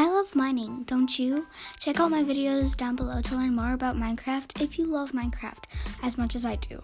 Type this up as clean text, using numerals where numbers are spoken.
I love mining, don't you? Check out my videos down below to learn more about Minecraft if you love Minecraft as much as I do.